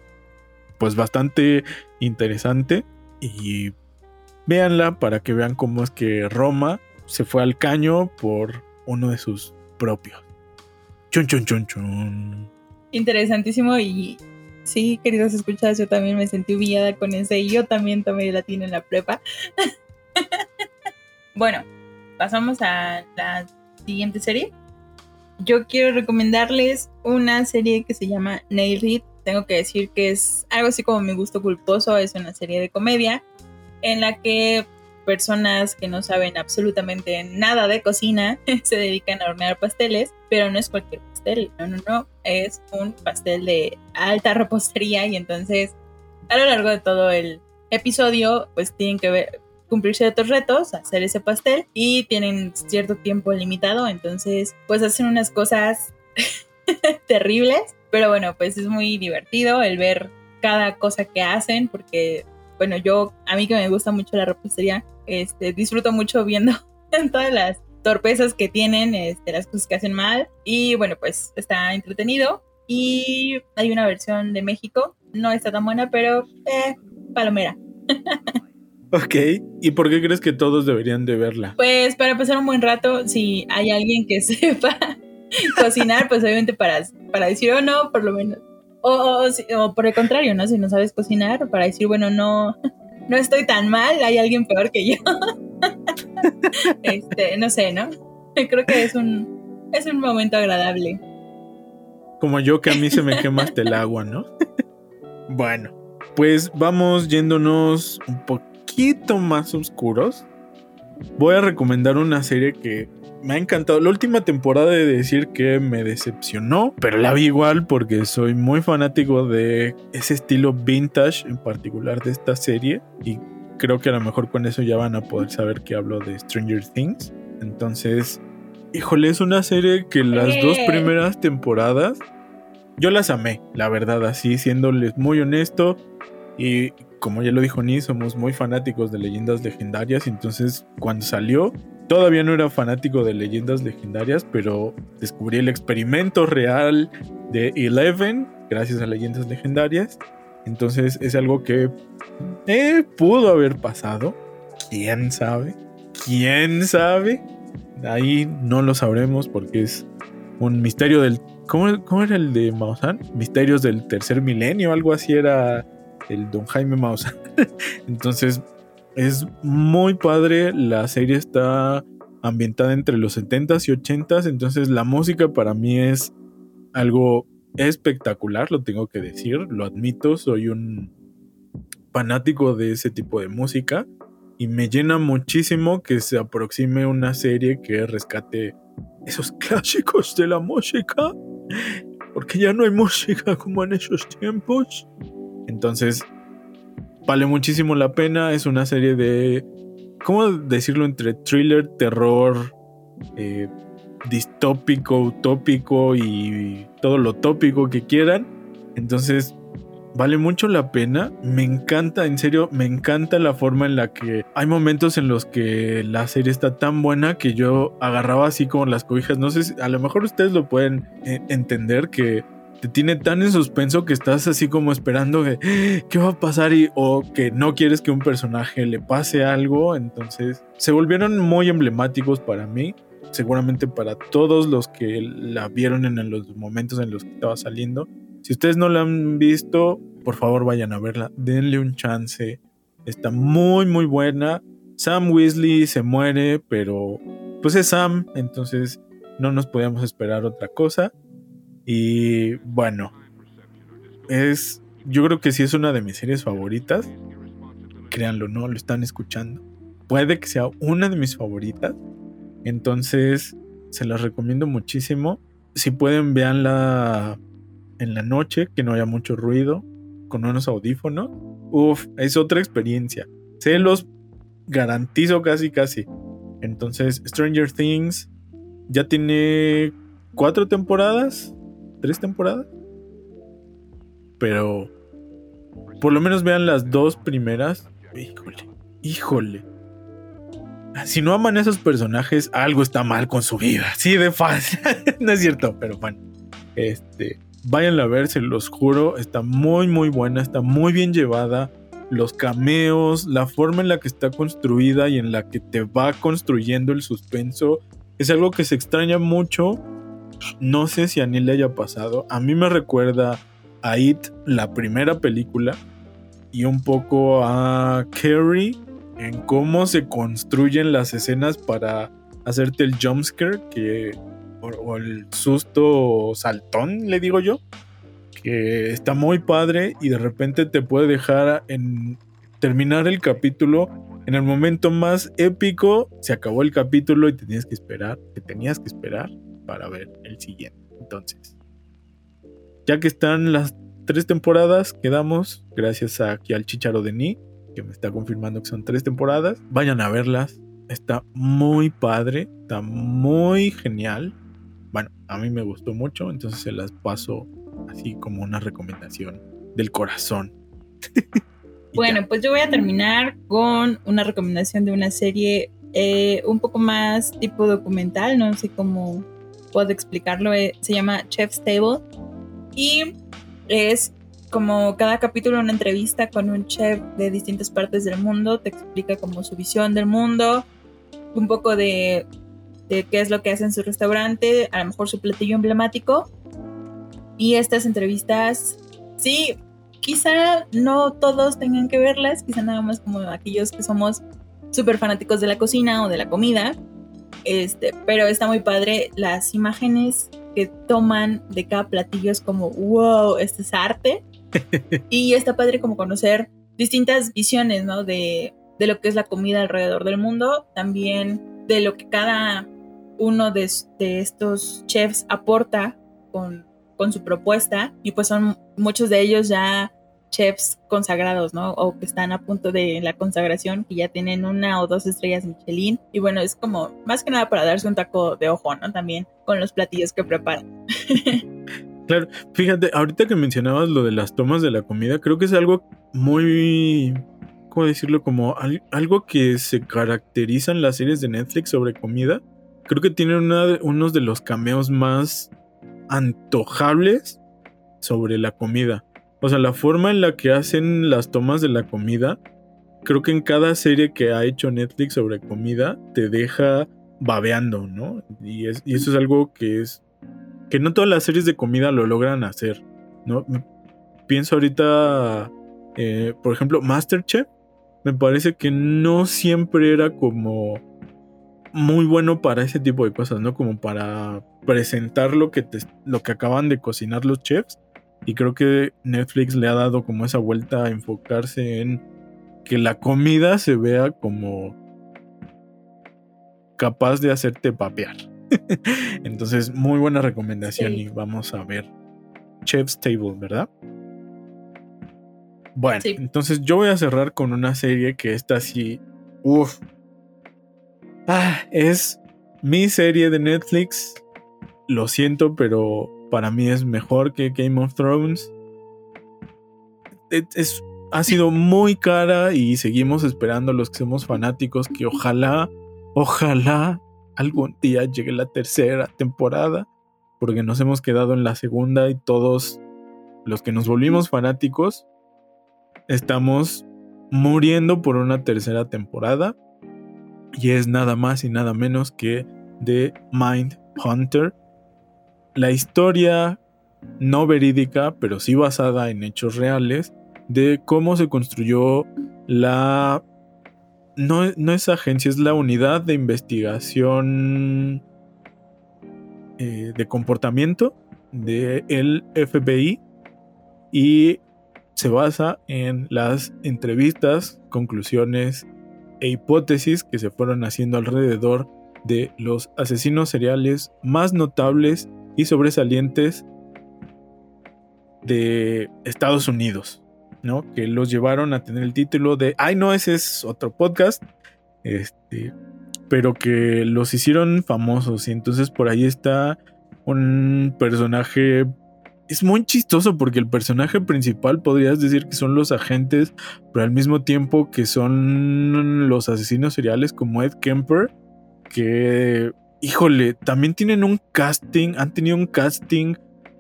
pues bastante interesante, y véanla para que vean cómo es que Roma se fue al caño por uno de sus propios. Chun, chun, chun, chun. Interesantísimo. Y sí, queridos escuchas, yo también me sentí humillada con ese, y yo también tomé latín en la prepa. Bueno, pasamos a la siguiente serie. Yo quiero recomendarles una serie que se llama Nailed It. Tengo que decir que es algo así como mi gusto culposo. Es una serie de comedia en la que personas que no saben absolutamente nada de cocina se dedican a hornear pasteles, pero no es cualquier pastel, no, es un pastel de alta repostería, y entonces a lo largo de todo el episodio pues tienen que cumplir ciertos retos, hacer ese pastel, y tienen cierto tiempo limitado, entonces pues hacen unas cosas terribles, pero bueno, pues es muy divertido el ver cada cosa que hacen, porque bueno, a mí que me gusta mucho la repostería, disfruto mucho viendo todas las torpezas que tienen, las cosas que hacen mal, y bueno, pues está entretenido. Y hay una versión de México, no está tan buena, pero palomera. Ok, ¿y por qué crees que todos deberían de verla? Pues para pasar un buen rato, si hay alguien que sepa cocinar, pues obviamente para decir o no, por lo menos. O por el contrario, ¿no? Si no sabes cocinar, para decir, bueno, no estoy tan mal, hay alguien peor que yo. No sé, ¿no? Creo que es un momento agradable. Como yo, que a mí se me quema hasta el agua, ¿no? Bueno, pues vamos yéndonos un poquito más oscuros voy a recomendar una serie que me ha encantado. La última temporada, he de decir que me decepcionó, pero la vi igual porque soy muy fanático de ese estilo vintage, en particular de esta serie. Y creo que a lo mejor con eso ya van a poder saber que hablo de Stranger Things. Entonces, híjole, es una serie que las dos primeras temporadas yo las amé, la verdad, así siéndoles muy honesto. Y como ya lo dijo Ni, somos muy fanáticos de Leyendas Legendarias. Entonces, cuando salió, todavía no era fanático de Leyendas Legendarias, pero descubrí el experimento real de Eleven gracias a Leyendas Legendarias. Entonces es algo que pudo haber pasado. ¿Quién sabe? ¿Quién sabe? Ahí no lo sabremos porque es un misterio del... ¿Cómo era el de Maussan? Misterios del tercer milenio, algo así era el don Jaime Maussan. Entonces... es muy padre, la serie está ambientada entre los 70s y 80s, entonces la música para mí es algo espectacular, lo tengo que decir, lo admito, soy un fanático de ese tipo de música y me llena muchísimo que se aproxime una serie que rescate esos clásicos de la música, porque ya no hay música como en esos tiempos. Entonces... vale muchísimo la pena, es una serie de, ¿cómo decirlo? Entre thriller, terror, distópico, utópico y todo lo tópico que quieran. Entonces, vale mucho la pena. Me encanta, en serio, me encanta la forma en la que hay momentos en los que la serie está tan buena que yo agarraba así como las cobijas. No sé si, a lo mejor ustedes lo pueden entender, que te tiene tan en suspenso que estás así como esperando que qué va a pasar o que no quieres que un personaje le pase algo. Entonces se volvieron muy emblemáticos para mí, seguramente para todos los que la vieron en los momentos en los que estaba saliendo. Si ustedes no la han visto, por favor vayan a verla, denle un chance, está muy muy buena. Sam Weasley se muere, pero pues es Sam, entonces no nos podíamos esperar otra cosa. Y bueno, yo creo que sí es una de mis series favoritas. Créanlo, no lo están escuchando, puede que sea una de mis favoritas. Entonces se las recomiendo muchísimo. Si pueden, véanla en la noche, que no haya mucho ruido, con unos audífonos. Uf, es otra experiencia, se los garantizo casi casi. Entonces Stranger Things ya tiene 4 temporadas, 3 temporadas, pero por lo menos vean las 2 primeras. Híjole, si no aman a esos personajes, algo está mal con su vida, así de fácil. No es cierto, pero bueno, váyanla a ver, se los juro, está muy muy buena, está muy bien llevada. Los cameos, la forma en la que está construida y en la que te va construyendo el suspenso, es algo que se extraña mucho. No sé si a Neil le haya pasado. A mí me recuerda a It, la primera película, y un poco a Carrie, en cómo se construyen las escenas para hacerte el jumpscare, o el susto saltón, le digo yo, que está muy padre y de repente te puede dejar en terminar el capítulo. En el momento más épico, se acabó el capítulo y te tenías que esperar para ver el siguiente. Entonces, ya que están las 3 temporadas, quedamos, gracias aquí al Chicharo de Ni, que me está confirmando que son 3 temporadas, vayan a verlas, está muy padre, está muy genial. Bueno, a mí me gustó mucho, entonces se las paso así como una recomendación del corazón. Bueno, pues yo voy a terminar con una recomendación de una serie un poco más tipo documental, no sé cómo puedo explicarlo. Se llama Chef's Table y es como cada capítulo una entrevista con un chef de distintas partes del mundo. Te explica como su visión del mundo, un poco de qué es lo que hace en su restaurante, a lo mejor su platillo emblemático. Y estas entrevistas, sí, quizá no todos tengan que verlas, quizá nada más como aquellos que somos súper fanáticos de la cocina o de la comida, pero está muy padre. Las imágenes que toman de cada platillo es como, wow, esto es arte. Y está padre como conocer distintas visiones, ¿no? De de lo que es la comida alrededor del mundo, también de lo que cada uno de estos chefs aporta con su propuesta, y pues son muchos de ellos ya chefs consagrados, ¿no? O que están a punto de la consagración, que ya tienen 1 o 2 estrellas Michelin, y bueno, es como más que nada para darse un taco de ojo, ¿no? También con los platillos que preparan. Claro, fíjate, ahorita que mencionabas lo de las tomas de la comida, creo que es algo muy, ¿cómo decirlo? Como algo que se caracteriza en las series de Netflix sobre comida. Creo que tienen unos de los cameos más antojables sobre la comida. O sea, la forma en la que hacen las tomas de la comida, creo que en cada serie que ha hecho Netflix sobre comida, te deja babeando, ¿no? Y eso es algo que no todas las series de comida lo logran hacer, ¿no? Pienso ahorita, por ejemplo, MasterChef, me parece que no siempre era como muy bueno para ese tipo de cosas, ¿no? Como para presentar lo que acaban de cocinar los chefs. Y creo que Netflix le ha dado como esa vuelta a enfocarse en que la comida se vea como capaz de hacerte papear. Entonces, muy buena recomendación, sí. Y vamos a ver Chef's Table, ¿verdad? Bueno, sí. Entonces yo voy a cerrar con una serie que esta sí... ¡Uf! Es mi serie de Netflix. Lo siento, pero... para mí es mejor que Game of Thrones. Ha sido muy cara y seguimos esperando los que somos fanáticos que ojalá algún día llegue la tercera temporada, porque nos hemos quedado en la segunda y todos los que nos volvimos fanáticos estamos muriendo por una tercera temporada, y es nada más y nada menos que de Mindhunter. La historia no verídica, pero sí basada en hechos reales, de cómo se construyó la... No es agencia, es la unidad de investigación de comportamiento del FBI, y se basa en las entrevistas, conclusiones e hipótesis que se fueron haciendo alrededor de los asesinos seriales más notables y sobresalientes de Estados Unidos, ¿no? Que los llevaron a tener el título de... ¡Ay, no! Ese es otro podcast. Pero que los hicieron famosos. Y entonces por ahí está un personaje... Es muy chistoso porque el personaje principal podrías decir que son los agentes, pero al mismo tiempo que son los asesinos seriales, como Ed Kemper, que... Híjole, también han tenido un casting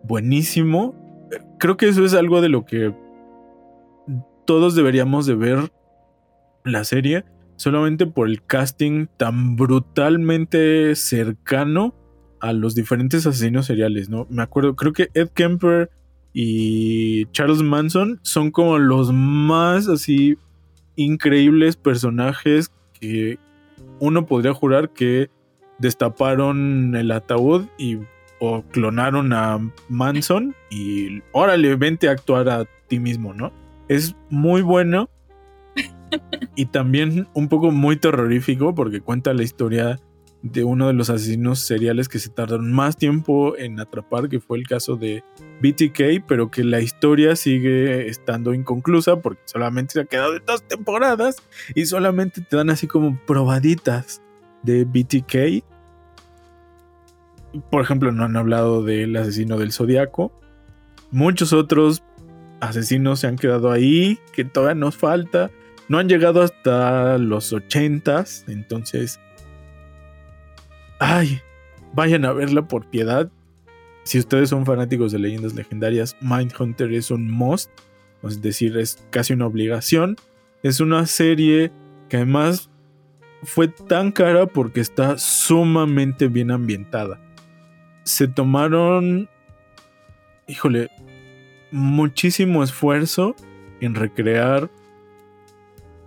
buenísimo. Creo que eso es algo de lo que todos deberíamos de ver la serie, solamente por el casting tan brutalmente cercano a los diferentes asesinos seriales, ¿no? Me acuerdo, creo que Ed Kemper y Charles Manson son como los más así increíbles personajes que uno podría jurar que destaparon el ataúd o clonaron a Manson y órale, vente a actuar a ti mismo, ¿no? Es muy bueno y también un poco muy terrorífico porque cuenta la historia de uno de los asesinos seriales que se tardaron más tiempo en atrapar, que fue el caso de BTK, pero que la historia sigue estando inconclusa porque solamente se ha quedado en 2 temporadas y solamente te dan así como probaditas de BTK. Por ejemplo, no han hablado del asesino del Zodíaco. Muchos otros asesinos se han quedado ahí, que todavía nos falta. No han llegado hasta los 80s. Entonces, vayan a verla por piedad. Si ustedes son fanáticos de Leyendas Legendarias, Mindhunter es un must. Es decir, es casi una obligación. Es una serie que además fue tan cara porque está sumamente bien ambientada. Se tomaron, híjole, muchísimo esfuerzo en recrear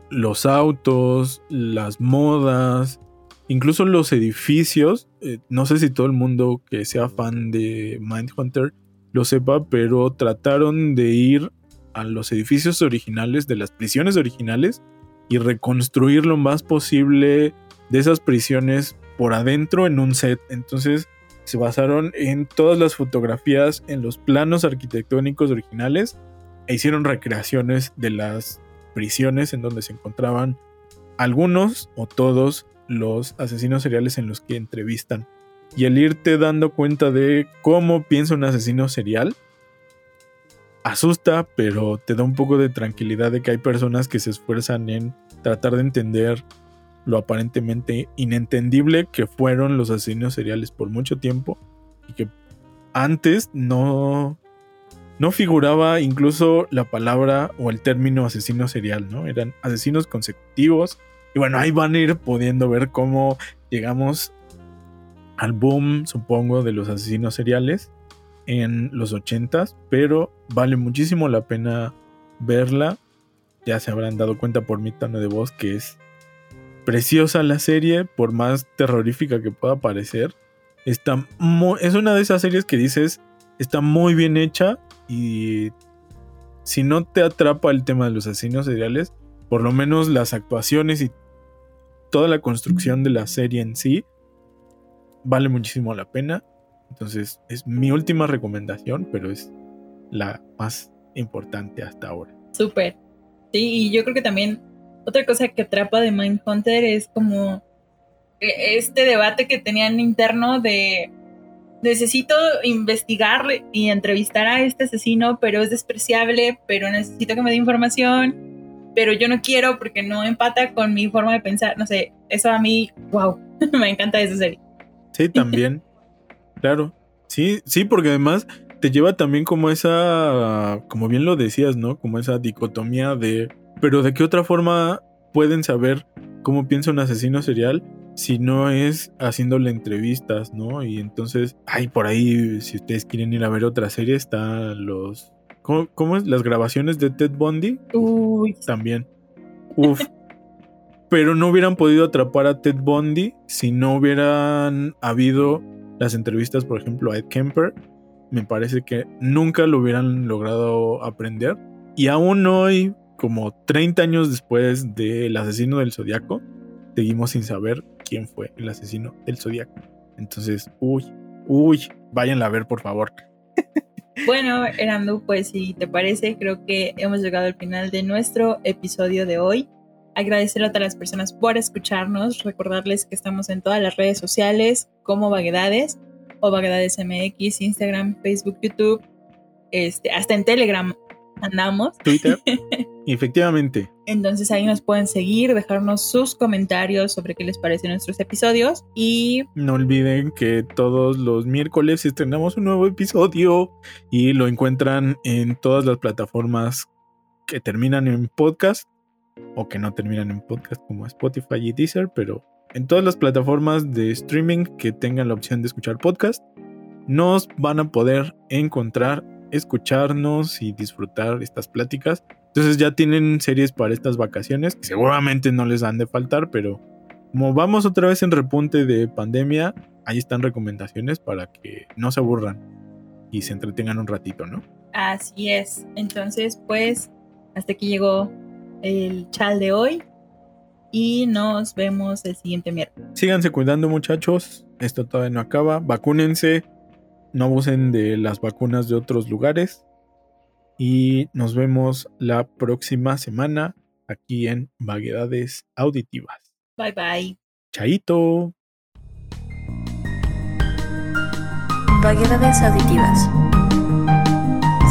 los autos, las modas, incluso los edificios. No sé si todo el mundo que sea fan de Mindhunter lo sepa, pero trataron de ir a los edificios originales de las prisiones originales y reconstruir lo más posible de esas prisiones por adentro en un set. Entonces se basaron en todas las fotografías, en los planos arquitectónicos originales, e hicieron recreaciones de las prisiones en donde se encontraban algunos o todos los asesinos seriales en los que entrevistan. Y el irte dando cuenta de cómo piensa un asesino serial asusta, pero te da un poco de tranquilidad de que hay personas que se esfuerzan en tratar de entender lo aparentemente inentendible que fueron los asesinos seriales por mucho tiempo, y que antes no figuraba incluso la palabra o el término asesino serial, ¿no? Eran asesinos consecutivos. Y bueno, ahí van a ir pudiendo ver cómo llegamos al boom, supongo, de los asesinos seriales en los 80s, pero vale muchísimo la pena verla. Ya se habrán dado cuenta por mi tono de voz que es preciosa la serie, por más terrorífica que pueda parecer. Es una de esas series que dices, está muy bien hecha, y si no te atrapa el tema de los asesinos seriales, por lo menos las actuaciones y toda la construcción de la serie en sí vale muchísimo la pena. Entonces es mi última recomendación, pero es la más importante hasta ahora. Súper. Sí, y yo creo que también otra cosa que atrapa de Mindhunter es como este debate que tenían interno de necesito investigar y entrevistar a este asesino, pero es despreciable, pero necesito que me dé información, pero yo no quiero porque no empata con mi forma de pensar. No sé, eso a mí, wow, me encanta esa serie. Sí, también, claro. Sí, porque además te lleva también como esa, como bien lo decías, ¿no? Como esa dicotomía de... Pero ¿de qué otra forma pueden saber cómo piensa un asesino serial si no es haciéndole entrevistas, ¿no? Y entonces, por ahí, si ustedes quieren ir a ver otra serie, están los... ¿Cómo es? Las grabaciones de Ted Bundy. Uy. También. Uf. Pero no hubieran podido atrapar a Ted Bundy si no hubieran habido las entrevistas, por ejemplo, a Ed Kemper. Me parece que nunca lo hubieran logrado aprender. Y aún hoy, como 30 años después del asesino del Zodíaco, seguimos sin saber quién fue el asesino del Zodíaco. Entonces, uy, váyanla a ver, por favor. Bueno, Erandu, pues si te parece, creo que hemos llegado al final de nuestro episodio de hoy. Agradecer a todas las personas por escucharnos, recordarles que estamos en todas las redes sociales como Vaguedades o Vaguedades MX, Instagram, Facebook, YouTube, hasta en Telegram andamos. Twitter, efectivamente. Entonces ahí nos pueden seguir, dejarnos sus comentarios sobre qué les parecen nuestros episodios. Y no olviden que todos los miércoles estrenamos un nuevo episodio y lo encuentran en todas las plataformas que terminan en podcast o que no terminan en podcast, como Spotify y Deezer, pero en todas las plataformas de streaming que tengan la opción de escuchar podcast, nos van a poder encontrar, escucharnos y disfrutar estas pláticas. Entonces ya tienen series para estas vacaciones, que seguramente no les han de faltar, pero como vamos otra vez en repunte de pandemia, ahí están recomendaciones para que no se aburran y se entretengan un ratito, ¿no? Así es. Entonces, pues, hasta aquí llegó el chal de hoy y nos vemos el siguiente miércoles. Síganse cuidando, muchachos, esto todavía no acaba. Vacúnense, no abusen de las vacunas de otros lugares, y nos vemos la próxima semana aquí en Vaguedades Auditivas. Bye bye. Chaito. Vaguedades Auditivas.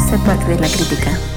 Sé parte de la crítica.